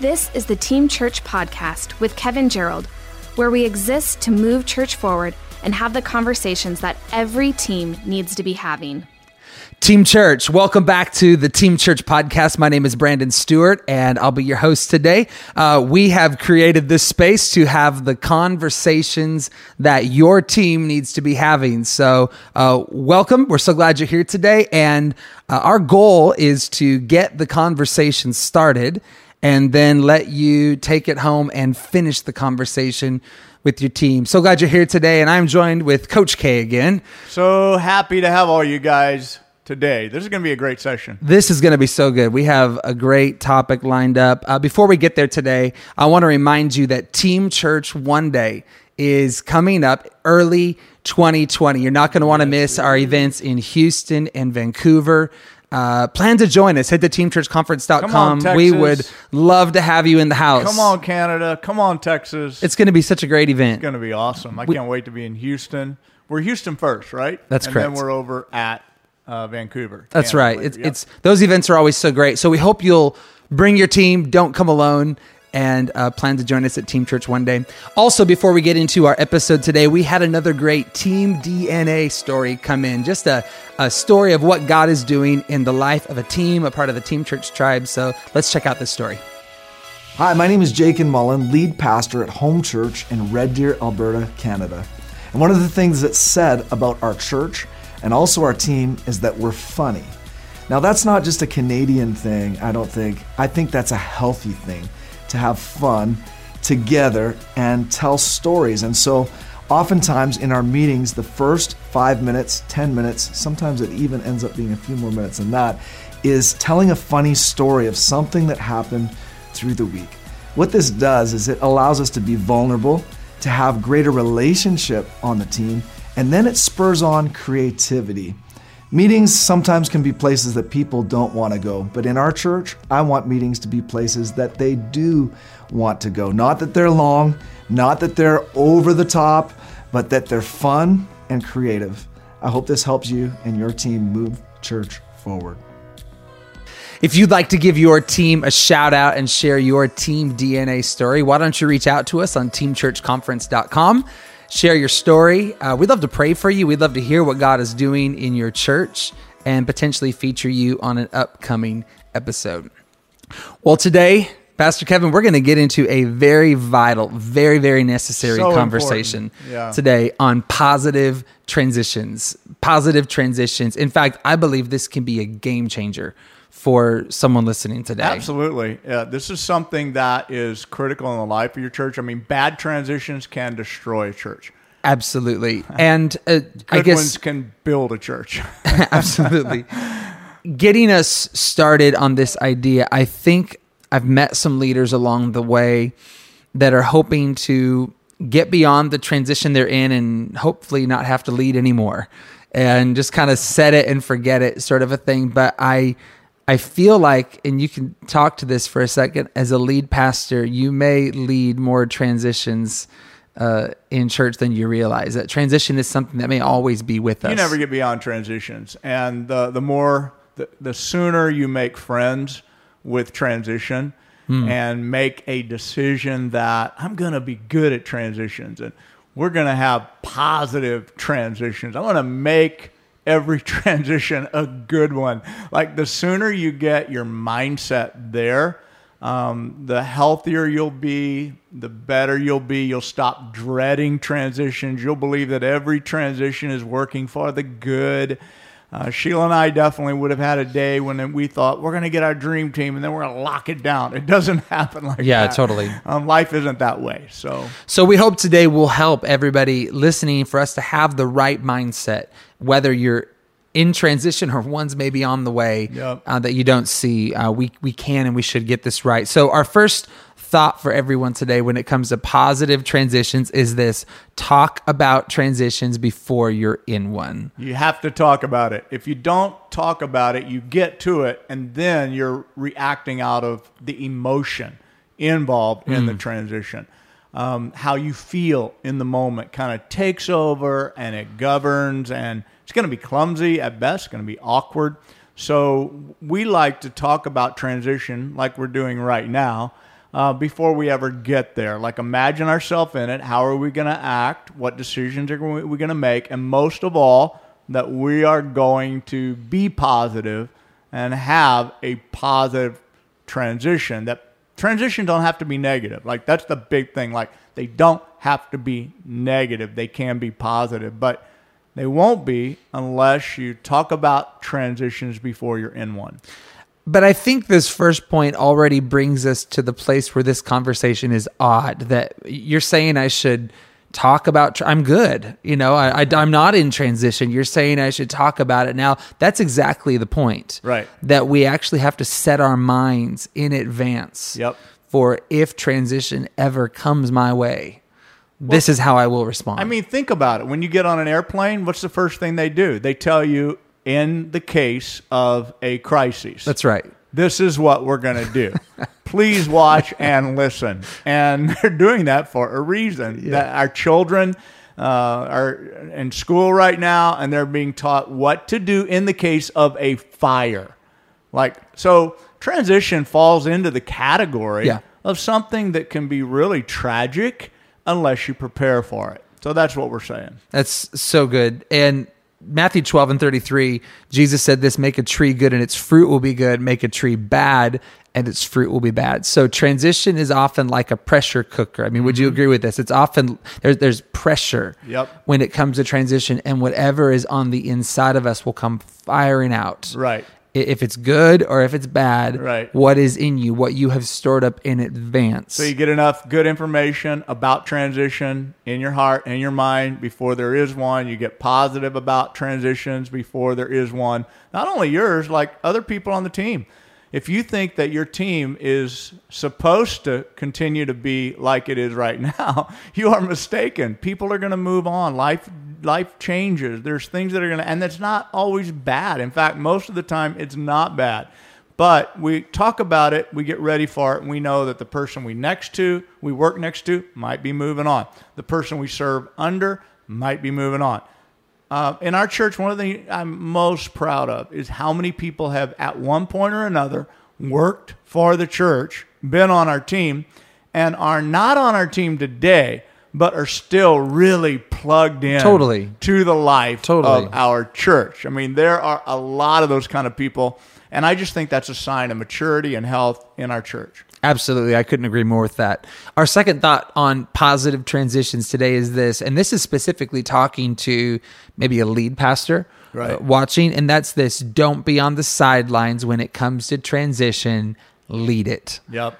This is the Team Church Podcast with Kevin Gerald, where we exist to move church forward and have the conversations that every team needs to be having. Team Church, welcome back to the Team Church Podcast. My name is Brandon Stewart, and I'll be your host today. We have created this space to have the conversations that your team needs to be having. So welcome. We're so glad you're here today. And our goal is to get the conversation started and then let you take it home and finish the conversation with your team. So glad you're here today, and I'm joined with Coach K again. So happy to have all you guys today. This is going to be a great session. This is going to be so good. We have a great topic lined up. Before we get there today, I want to remind you that Team Church One Day is coming up early 2020. You're not going to want to miss our events in Houston and Vancouver. Plan to join us. Head to teamchurchconference.com. We would love to have you in the house. Come on, Canada. Come on, Texas. It's going to be such a great event. It's going to be awesome. I can't wait to be in Houston. We're Houston first, right? That's correct. And then we're over at Vancouver. That's right. It's those events are always so great. So we hope you'll bring your team. Don't come alone. And plan to join us at Team Church One Day. Also, before we get into our episode today, we had another great Team DNA story come in. Just a story of what God is doing in the life of a team, a part of the Team Church tribe. So let's check out this story. Hi, my name is Jake Mullen, lead pastor at Home Church in Red Deer, Alberta, Canada. And one of the things that's said about our church and also our team is that we're funny. Now, that's not just a Canadian thing, I don't think. I think that's a healthy thing, to have fun together and tell stories. And so oftentimes in our meetings, the first 5 minutes, 10 minutes, sometimes it even ends up being a few more minutes than that, is telling a funny story of something that happened through the week. What this does is it allows us to be vulnerable, to have greater relationship on the team, and then it spurs on creativity. Meetings sometimes can be places that people don't want to go, but in our church, I want meetings to be places that they do want to go. Not that they're long, not that they're over the top, but that they're fun and creative. I hope this helps you and your team move church forward. If you'd like to give your team a shout out and share your team DNA story, why don't you reach out to us on teamchurchconference.com. Share your story. We'd love to pray for you. We'd love to hear what God is doing in your church and potentially feature you on an upcoming episode. Well, today, Pastor Kevin, we're going to get into a very vital, very, very necessary conversation today on positive transitions. Positive transitions. In fact, I believe this can be a game changer for someone listening today. Absolutely. Yeah, this is something that is critical in the life of your church. I mean, bad transitions can destroy a church. Absolutely. And good ones can build a church. Absolutely. Getting us started on this idea, I think I've met some leaders along the way that are hoping to get beyond the transition they're in and hopefully not have to lead anymore and just kind of set it and forget it sort of a thing. But I feel like, and you can talk to this for a second, as a lead pastor, you may lead more transitions in church than you realize. That transition is something that may always be with us. You never get beyond transitions. And the sooner you make friends with transition and make a decision that I'm going to be good at transitions and we're going to have positive transitions. I want to make every transition a good one. Like, the sooner you get your mindset there, the healthier you'll be, the better you'll be. You'll stop dreading transitions. You'll believe that every transition is working for the good. Sheila and I definitely would have had a day when we thought we're going to get our dream team and then we're going to lock it down. It doesn't happen like that. Yeah, totally. Life isn't that way. So we hope today will help everybody listening for us to have the right mindset, whether you're in transition or one's maybe on the way that you don't see. We can and we should get this right. So our first thought for everyone today when it comes to positive transitions is this: talk about transitions before you're in one. You have to talk about it. If you don't talk about it, you get to it, and then you're reacting out of the emotion involved in the transition. How you feel in the moment kind of takes over and it governs, and it's going to be clumsy at best, it's going to be awkward. So we like to talk about transition like we're doing right now, before we ever get there. Like, imagine ourselves in it. How are we going to act? What decisions are we going to make? And most of all, that we are going to be positive and have a positive transition. That transitions don't have to be negative. Like, that's the big thing. Like, they don't have to be negative. They can be positive, but they won't be unless you talk about transitions before you're in one. But I think this first point already brings us to the place where this conversation is odd, that you're saying I should talk about, I'm good, you know, I'm not in transition. You're saying I should talk about it now. That's exactly the point, right? That we actually have to set our minds in advance for if transition ever comes my way. Well, this is how I will respond. I mean, think about it. When you get on an airplane, what's the first thing they do? They tell you, in the case of a crisis. That's right. This is what we're going to do. Please watch and listen. And they're doing that for a reason. Yeah. That our children are in school right now, and they're being taught what to do in the case of a fire. Like, so transition falls into the category of something that can be really tragic unless you prepare for it. So that's what we're saying. That's so good. And Matthew 12:33, Jesus said this, make a tree good and its fruit will be good, make a tree bad and its fruit will be bad. So transition is often like a pressure cooker. I mean, would you agree with this? It's often, there's pressure when it comes to transition, and whatever is on the inside of us will come firing out. Right. If it's good or if it's bad, what is in you, what you have stored up in advance. So you get enough good information about transition in your heart, in your mind, before there is one. You get positive about transitions before there is one. Not only yours, like other people on the team. If you think that your team is supposed to continue to be like it is right now, you are mistaken. People are going to move on. Life changes. There's things that are going to, and that's not always bad. In fact, most of the time it's not bad. But we talk about it, we get ready for it, and we know that the person we work next to, might be moving on. The person we serve under might be moving on. In our church, one of the things I'm most proud of is how many people have, at one point or another, worked for the church, been on our team, and are not on our team today, but are still really plugged in to the life of our church. I mean, there are a lot of those kind of people, and I just think that's a sign of maturity and health in our church. Absolutely. I couldn't agree more with that. Our second thought on positive transitions today is this, and this is specifically talking to maybe a lead pastor watching, and that's this: don't be on the sidelines when it comes to transition. Lead it. Yep.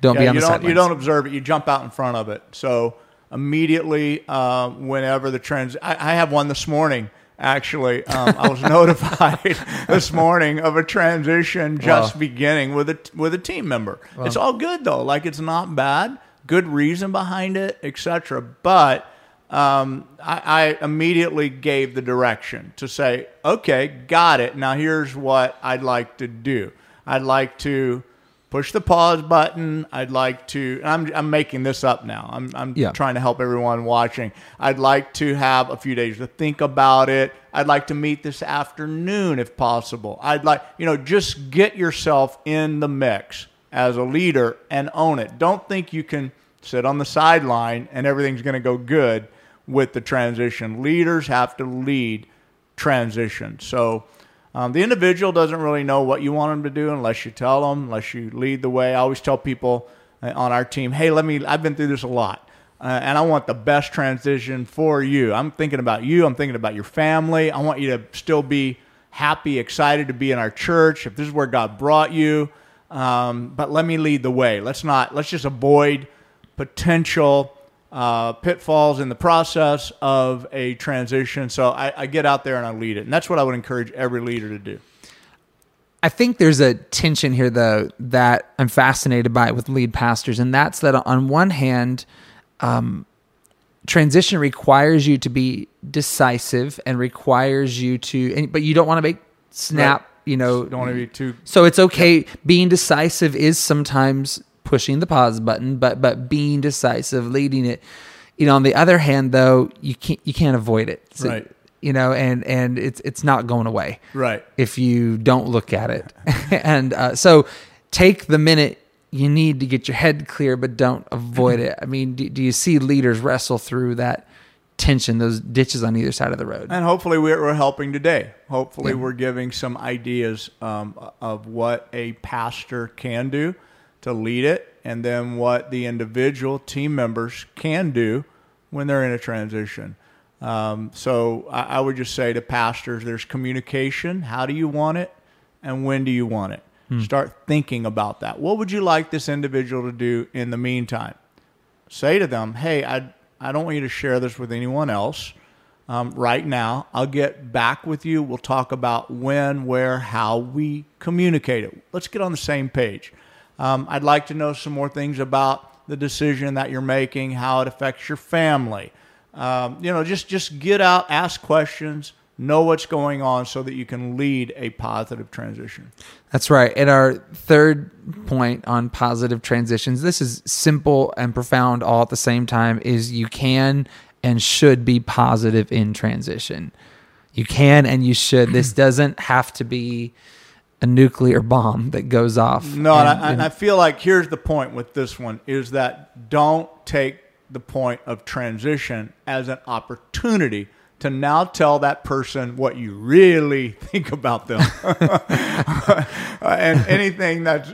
Don't be on the sidelines. You don't observe it. You jump out in front of it. So immediately, whenever the I have one this morning. Actually, I was notified this morning of a transition just beginning with a team member. Wow. It's all good though; like it's not bad. Good reason behind it, etc. But I immediately gave the direction to say, "Okay, got it. Now here's what I'd like to do. I'd like to push the pause button. I'd like to." I'm making this up now. I'm trying to help everyone watching. I'd like to have a few days to think about it. I'd like to meet this afternoon if possible. I'd like, just get yourself in the mix as a leader and own it. Don't think you can sit on the sideline and everything's going to go good with the transition. Leaders have to lead transition. So the individual doesn't really know what you want them to do unless you tell them, unless you lead the way. I always tell people on our team, hey, I've been through this a lot, and I want the best transition for you. I'm thinking about you. I'm thinking about your family. I want you to still be happy, excited to be in our church if this is where God brought you. But let me lead the way. Let's just avoid potential pitfalls in the process of a transition. So I get out there and I lead it. And that's what I would encourage every leader to do. I think there's a tension here, though, that I'm fascinated by with lead pastors. And that's that on one hand, transition requires you to be decisive and requires you to, but you don't want to make snap, Don't want to be too. So it's okay. Yep. Being decisive is sometimes pushing the pause button, but being decisive, leading it. On the other hand, though, you can't avoid it. So, and it's not going away. Right. If you don't look at it. And so take the minute you need to get your head clear, but don't avoid it. I mean, do you see leaders wrestle through that tension, those ditches on either side of the road? And hopefully we're helping today. Hopefully we're giving some ideas of what a pastor can do to lead it, and then what the individual team members can do when they're in a transition. So I would just say to pastors, there's communication. How do you want it? And when do you want it? Start thinking about that. What would you like this individual to do in the meantime? Say to them, hey, I don't want you to share this with anyone else right now. I'll get back with you. We'll talk about when, where, how we communicate it. Let's get on the same page. I'd like to know some more things about the decision that you're making, how it affects your family. Just get out, ask questions, know what's going on so that you can lead a positive transition. That's right. And our third point on positive transitions, this is simple and profound all at the same time, is you can and should be positive in transition. You can and you should. This doesn't have to be a nuclear bomb that goes off. No, and I feel like here's the point with this one, is that don't take the point of transition as an opportunity to now tell that person what you really think about them. And anything that's,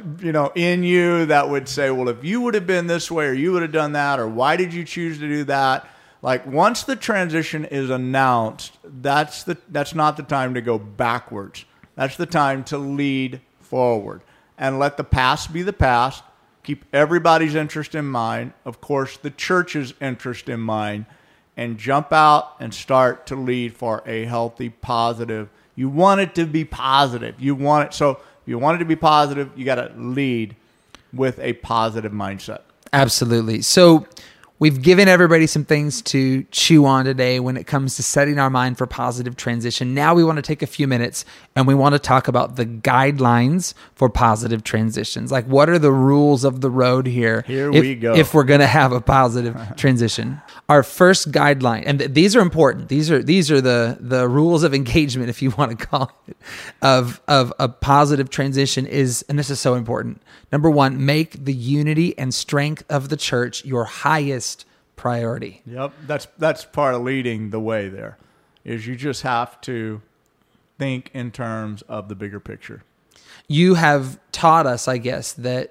in you that would say, well, if you would have been this way, or you would have done that, or why did you choose to do that? Like, once the transition is announced, that's not the time to go backwards. That's the time to lead forward and let the past be the past. Keep everybody's interest in mind. Of course, the church's interest in mind. And jump out and start to lead for a healthy, positive. You want it to be positive. So if you want it to be positive, you got to lead with a positive mindset. Absolutely. So we've given everybody some things to chew on today when it comes to setting our mind for positive transition. Now we want to take a few minutes and we want to talk about the guidelines for positive transitions. Like, what are the rules of the road here? If we're going to have a positive transition. Our first guideline, and these are important. These are the rules of engagement, if you want to call it, of a positive transition is, and this is so important. Number one, make the unity and strength of the church your highest priority. Yep, that's part of leading the way. There is, you just have to think in terms of the bigger picture. You have taught us, I guess, that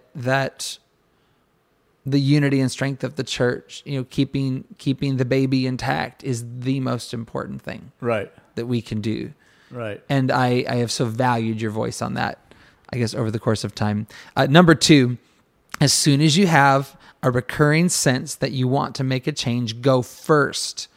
the unity and strength of the church, keeping the baby intact is the most important thing, right, that we can do. Right. And I have so valued your voice on that, I guess, over the course of time. Number two, as soon as you have a recurring sense that you want to make a change, go first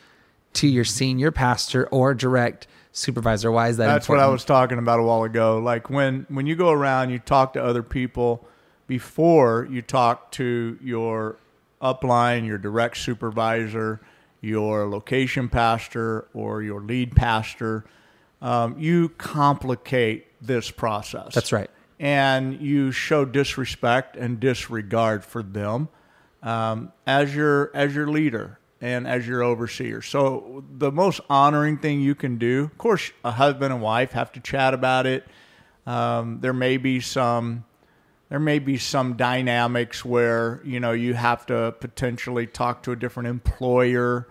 to your senior pastor or direct supervisor. Why is that important? That's what I was talking about a while ago. Like, when you go around, you talk to other people before you talk to your upline, your direct supervisor, your location pastor, or your lead pastor, you complicate this process. That's right. And you show disrespect and disregard for them as your leader and as your overseer. So the most honoring thing you can do, of course, a husband and wife have to chat about it. There may be some dynamics where, you have to potentially talk to a different employer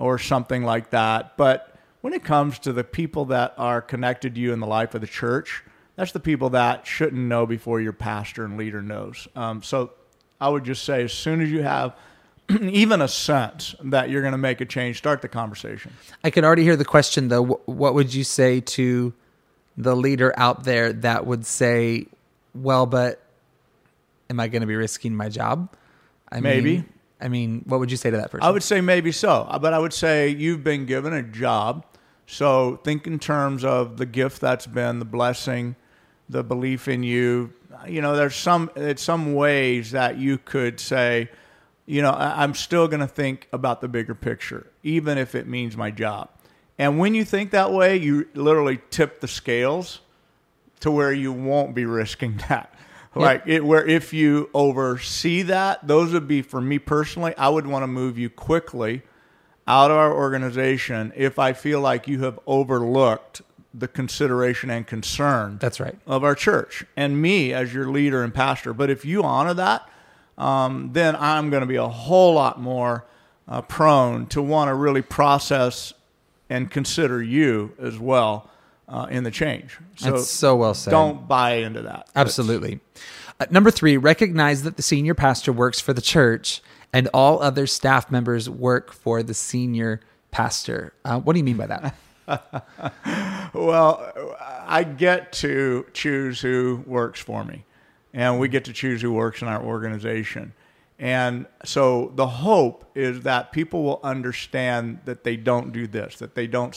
or something like that. But when it comes to the people that are connected to you in the life of the church, that's the people that shouldn't know before your pastor and leader knows. So I would just say, as soon as you have even a sense that you're going to make a change, start the conversation. I can already hear the question, though. What would you say to the leader out there that would say, well, but am I going to be risking my job? I mean, what would you say to that person? I would say maybe so, but I would say you've been given a job. So think in terms of the gift that's been, the blessing, the belief in you. There's some ways that you could say, I'm still going to think about the bigger picture, even if it means my job. And when you think that way, you literally tip the scales to where you won't be risking that. Where if you oversee that, those would be, for me personally, I would want to move you quickly out of our organization if I feel like you have overlooked the consideration and concern of our church and me as your leader and pastor. But if you honor that, then I'm going to be a whole lot more prone to want to really process and consider you as well in the change. So that's so well said. Don't buy into that. Absolutely. Number three, recognize that the senior pastor works for the church and all other staff members work for the senior pastor. What do you mean by that? Well, I get to choose who works for me, and we get to choose who works in our organization. And so the hope is that people will understand that they don't do this, that they don't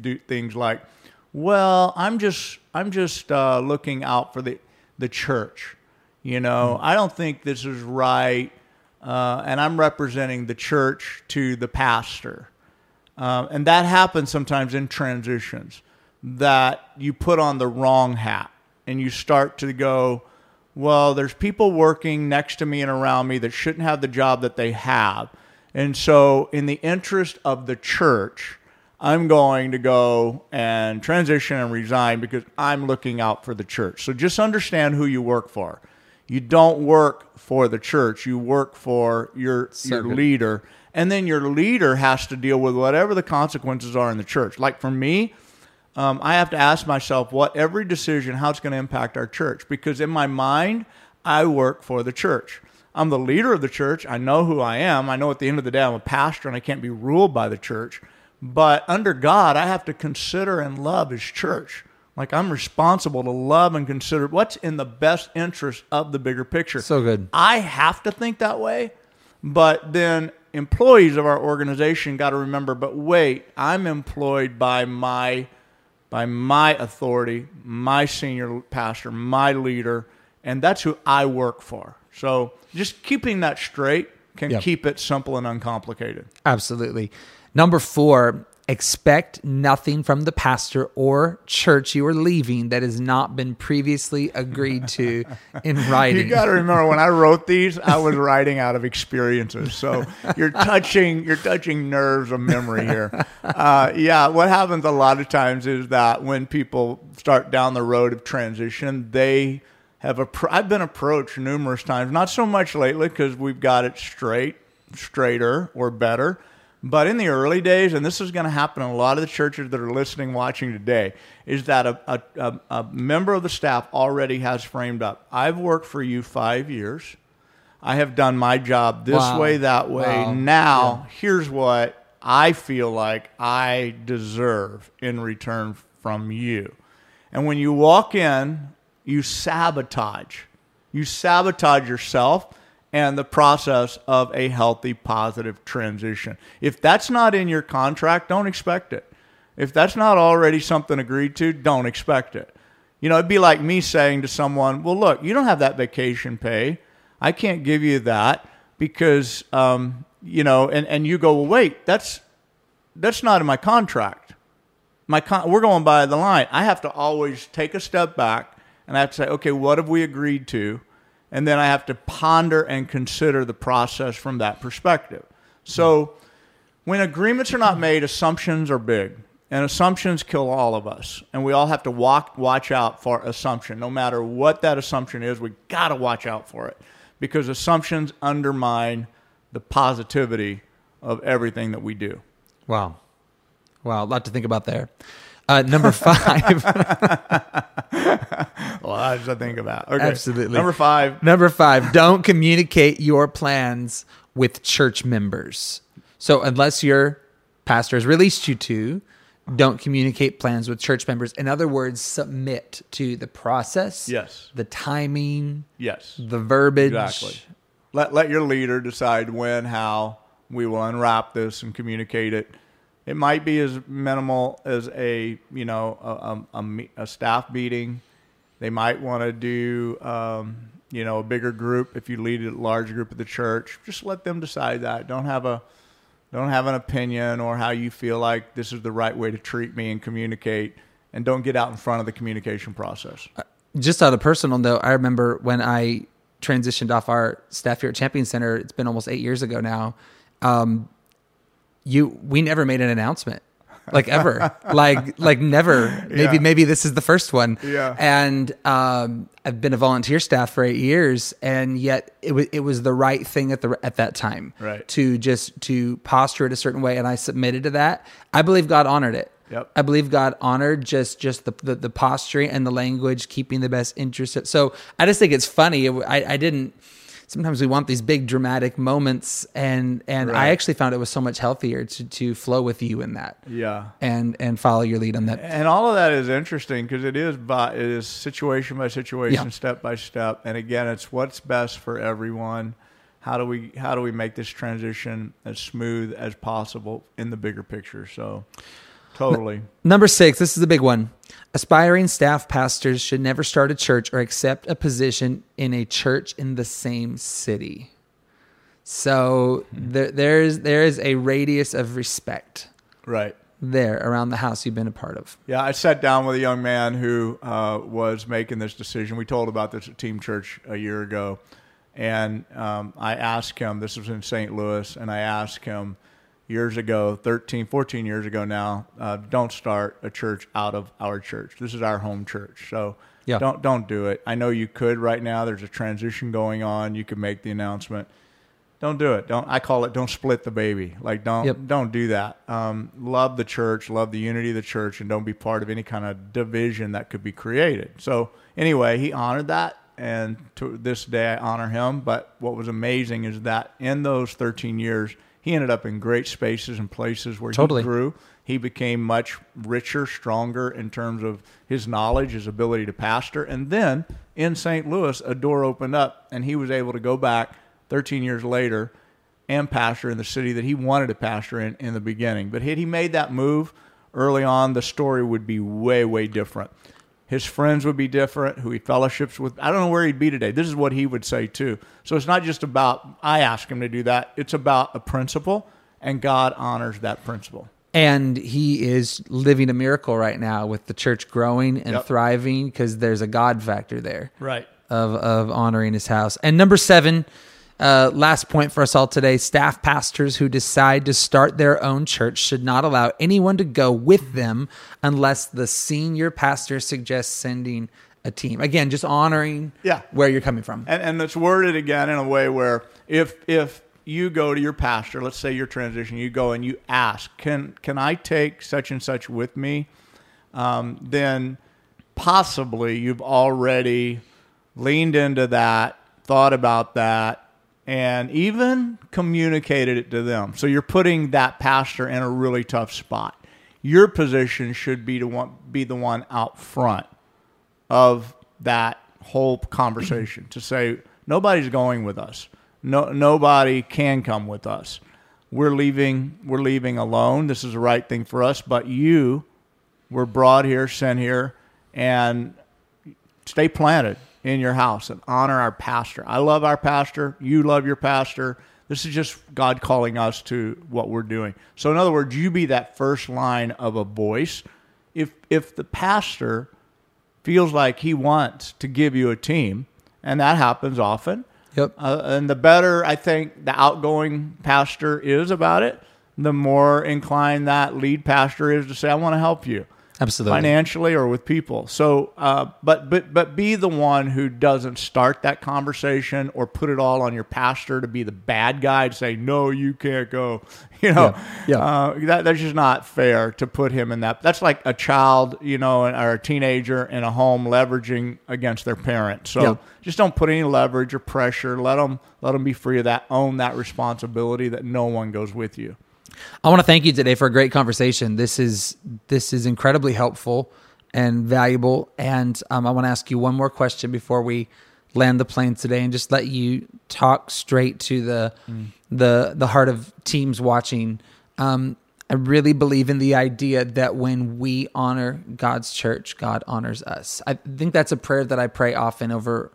do things like, well, I'm just looking out for the church. You know, I don't think this is right. And I'm representing the church to the pastor. And that happens sometimes in transitions, that you put on the wrong hat and you start to go, well, there's people working next to me and around me that shouldn't have the job that they have. And so in the interest of the church, I'm going to go and transition and resign because I'm looking out for the church. So just understand who you work for. You don't work for the church. You work for your leader. And then your leader has to deal with whatever the consequences are in the church. Like for me, I have to ask myself how it's going to impact our church. Because in my mind, I work for the church. I'm the leader of the church. I know who I am. I know at the end of the day, I'm a pastor and I can't be ruled by the church. But under God, I have to consider and love His church. Like I'm responsible to love and consider what's in the best interest of the bigger picture. So good. I have to think that way, but then employees of our organization got to remember, but wait, I'm employed by my authority, my senior pastor, my leader, and that's who I work for. So just keeping that straight can keep it simple and uncomplicated. Absolutely. Number four, expect nothing from the pastor or church you are leaving that has not been previously agreed to in writing. You got to remember, when I wrote these, I was writing out of experiences. So you're touching nerves of memory here. What happens a lot of times is that when people start down the road of transition, they have I've been approached numerous times, not so much lately because we've got it straighter or better. But in the early days, and this is going to happen in a lot of the churches that are listening, watching today, is that a member of the staff already has framed up, I've worked for you 5 years. I have done my job this way, that way. Wow. Now, here's what I feel like I deserve in return from you. And when you walk in, you sabotage. You sabotage yourself and the process of a healthy, positive transition. If that's not in your contract, don't expect it. If that's not already something agreed to, don't expect it. You know, it'd be like me saying to someone, well, look, you don't have that vacation pay. I can't give you that because, and you go, well, wait, that's not in my contract. We're going by the line. I have to always take a step back and I have to say, okay, what have we agreed to? And then I have to ponder and consider the process from that perspective. So when agreements are not made, assumptions are big. And assumptions kill all of us. And we all have to watch out for assumption. No matter what that assumption is, we got to watch out for it. Because assumptions undermine the positivity of everything that we do. Wow, a lot to think about there. Number five. Lots to think about. Okay. Absolutely. Number five. Don't communicate your plans with church members. So unless your pastor has released you to, don't communicate plans with church members. In other words, submit to the process. Yes. The timing. Yes. The verbiage. Exactly. Let your leader decide when, how we will unwrap this and communicate it. It might be as minimal as a staff meeting. They might want to do a bigger group if you lead a large group of the church. Just let them decide that. Don't have an opinion or how you feel like this is the right way to treat me and communicate. And don't get out in front of the communication process. Just on a personal note, I remember when I transitioned off our staff here at Champion Center. It's been almost 8 years ago now. We never made an announcement. like ever, like never. Maybe this is the first one. Yeah. And I've been a volunteer staff for 8 years, and yet it was the right thing at that time, right, to posture it a certain way, and I submitted to that. I believe God honored it. Yep. I believe God honored just the posture and the language, keeping the best interest. So I just think it's funny. I didn't. Sometimes we want these big dramatic moments, and right. I actually found it was so much healthier to flow with you in that, and follow your lead on that. And all of that is interesting because it is situation by situation, step by step, and again, it's what's best for everyone. How do we make this transition as smooth as possible in the bigger picture? So. Totally. Number 6, this is a big one. Aspiring staff pastors should never start a church or accept a position in a church in the same city. So there is a radius of respect. Right. There, around the house you've been a part of. Yeah, I sat down with a young man who was making this decision. We told about this at Team Church a year ago. And I asked him, this was in St. Louis, and I asked him, years ago, 14 years ago now, don't start a church out of our church. This is our home church, so don't do it. I know you could right now. There's a transition going on. You could make the announcement. Don't do it. I call it don't split the baby. Like don't do that. Love the church, love the unity of the church, and don't be part of any kind of division that could be created. So anyway, he honored that, and to this day I honor him. But what was amazing is that in those 13 years, he ended up in great spaces and places where he grew. He became much richer, stronger in terms of his knowledge, his ability to pastor. And then in St. Louis, a door opened up, and he was able to go back 13 years later and pastor in the city that he wanted to pastor in the beginning. But had he made that move early on, the story would be way, way different. His friends would be different, who he fellowships with. I don't know where he'd be today. This is what he would say, too. So it's not just about, I ask him to do that. It's about a principle, and God honors that principle. And he is living a miracle right now with the church growing and thriving because there's a God factor there. Right. Of honoring his house. And number 7, last point for us all today, staff pastors who decide to start their own church should not allow anyone to go with them unless the senior pastor suggests sending a team. Again, just honoring where you're coming from. And it's worded again in a way where if you go to your pastor, let's say your transition, you go and you ask, can I take such and such with me? Then possibly you've already leaned into that, thought about that, and even communicated it to them. So you're putting that pastor in a really tough spot. Your position should be be the one out front of that whole conversation to say, nobody's going with us. No, nobody can come with us. We're leaving alone. This is the right thing for us, but you were brought here, sent here, and stay planted in your house and honor our pastor. I love our pastor. You love your pastor. This is just God calling us to what we're doing. So in other words, you be that first line of a voice. If the pastor feels like he wants to give you a team, and that happens often, and the better I think the outgoing pastor is about it, the more inclined that lead pastor is to say, I want to help you. Absolutely. Financially or with people. So, but be the one who doesn't start that conversation or put it all on your pastor to be the bad guy to say, no, you can't go. That's just not fair to put him in that. That's like a child, or a teenager in a home leveraging against their parent. So just don't put any leverage or pressure. Let them be free of that. Own that responsibility that no one goes with you. I want to thank you today for a great conversation. This is incredibly helpful and valuable. And I want to ask you one more question before we land the plane today, and just let you talk straight to the heart of teams watching. I really believe in the idea that when we honor God's church, God honors us. I think that's a prayer that I pray often over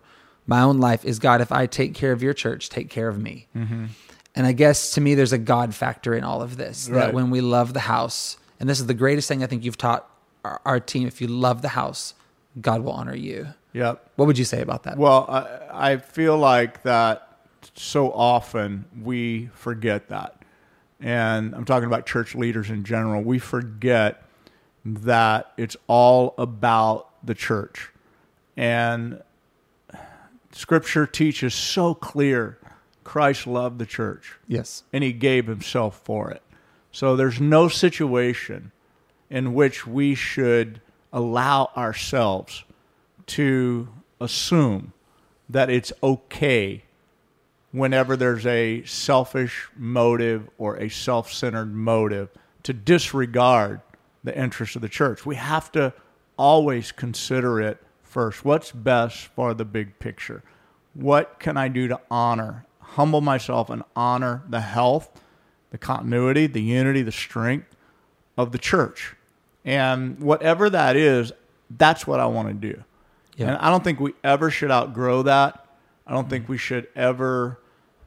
my own life is, God, if I take care of your church, take care of me. Mm-hmm. And I guess to me, there's a God factor in all of this, that when we love the house, and this is the greatest thing I think you've taught our team, if you love the house, God will honor you. Yep. What would you say about that? Well, I feel like that so often we forget that. and I'm talking about church leaders in general, we forget that it's all about the church. And Scripture teaches so clear, Christ loved the church. Yes. And he gave himself for it. So there's no situation in which we should allow ourselves to assume that it's okay whenever there's a selfish motive or a self-centered motive to disregard the interests of the church. We have to always consider it first. What's best for the big picture? What can I do to honor, humble myself and honor the health, the continuity, the unity, the strength of the church? And whatever that is, that's what I want to do. Yeah. And I don't think we ever should outgrow that. I don't think we should ever,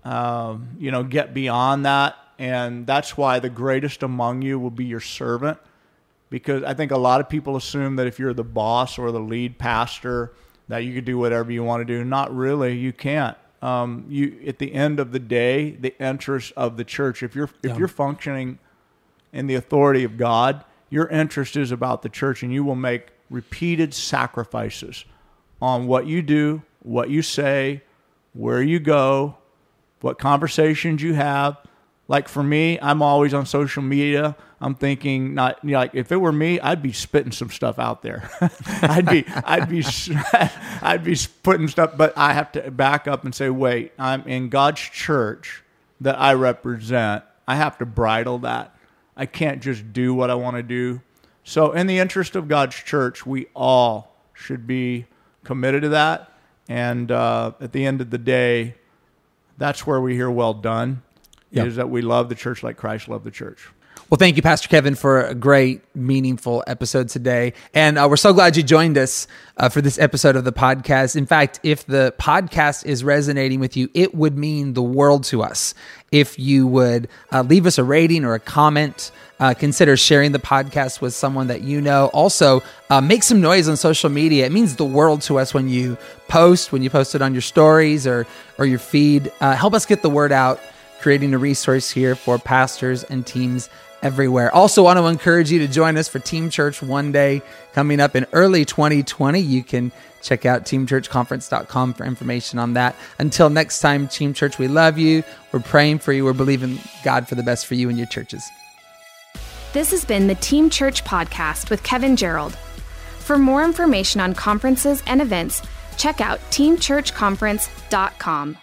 get beyond that. And that's why the greatest among you will be your servant. Because I think a lot of people assume that if you're the boss or the lead pastor, that you could do whatever you want to do. Not really. You can't. At the end of the day, the interests of the church, if you're functioning in the authority of God, your interest is about the church, and you will make repeated sacrifices on what you do, what you say, where you go, what conversations you have. Like for me, I'm always on social media. I'm thinking, if it were me, I'd be spitting some stuff out there. I'd be putting stuff. But I have to back up and say, wait, I'm in God's church that I represent. I have to bridle that. I can't just do what I want to do. So in the interest of God's church, we all should be committed to that. And at the end of the day, that's where we hear well done, is that we love the church like Christ loved the church. Well, thank you, Pastor Kevin, for a great, meaningful episode today. And we're so glad you joined us for this episode of the podcast. In fact, if the podcast is resonating with you, it would mean the world to us if you would leave us a rating or a comment. Consider sharing the podcast with someone that you know. Also, make some noise on social media. It means the world to us when you post it on your stories or your feed. Help us get the word out, creating a resource here for pastors and teams everywhere. Also, want to encourage you to join us for Team Church One Day coming up in early 2020. You can check out teamchurchconference.com for information on that. Until next time, Team Church, we love you. We're praying for you. We're believing God for the best for you and your churches. This has been the Team Church Podcast with Kevin Gerald. For more information on conferences and events, check out teamchurchconference.com.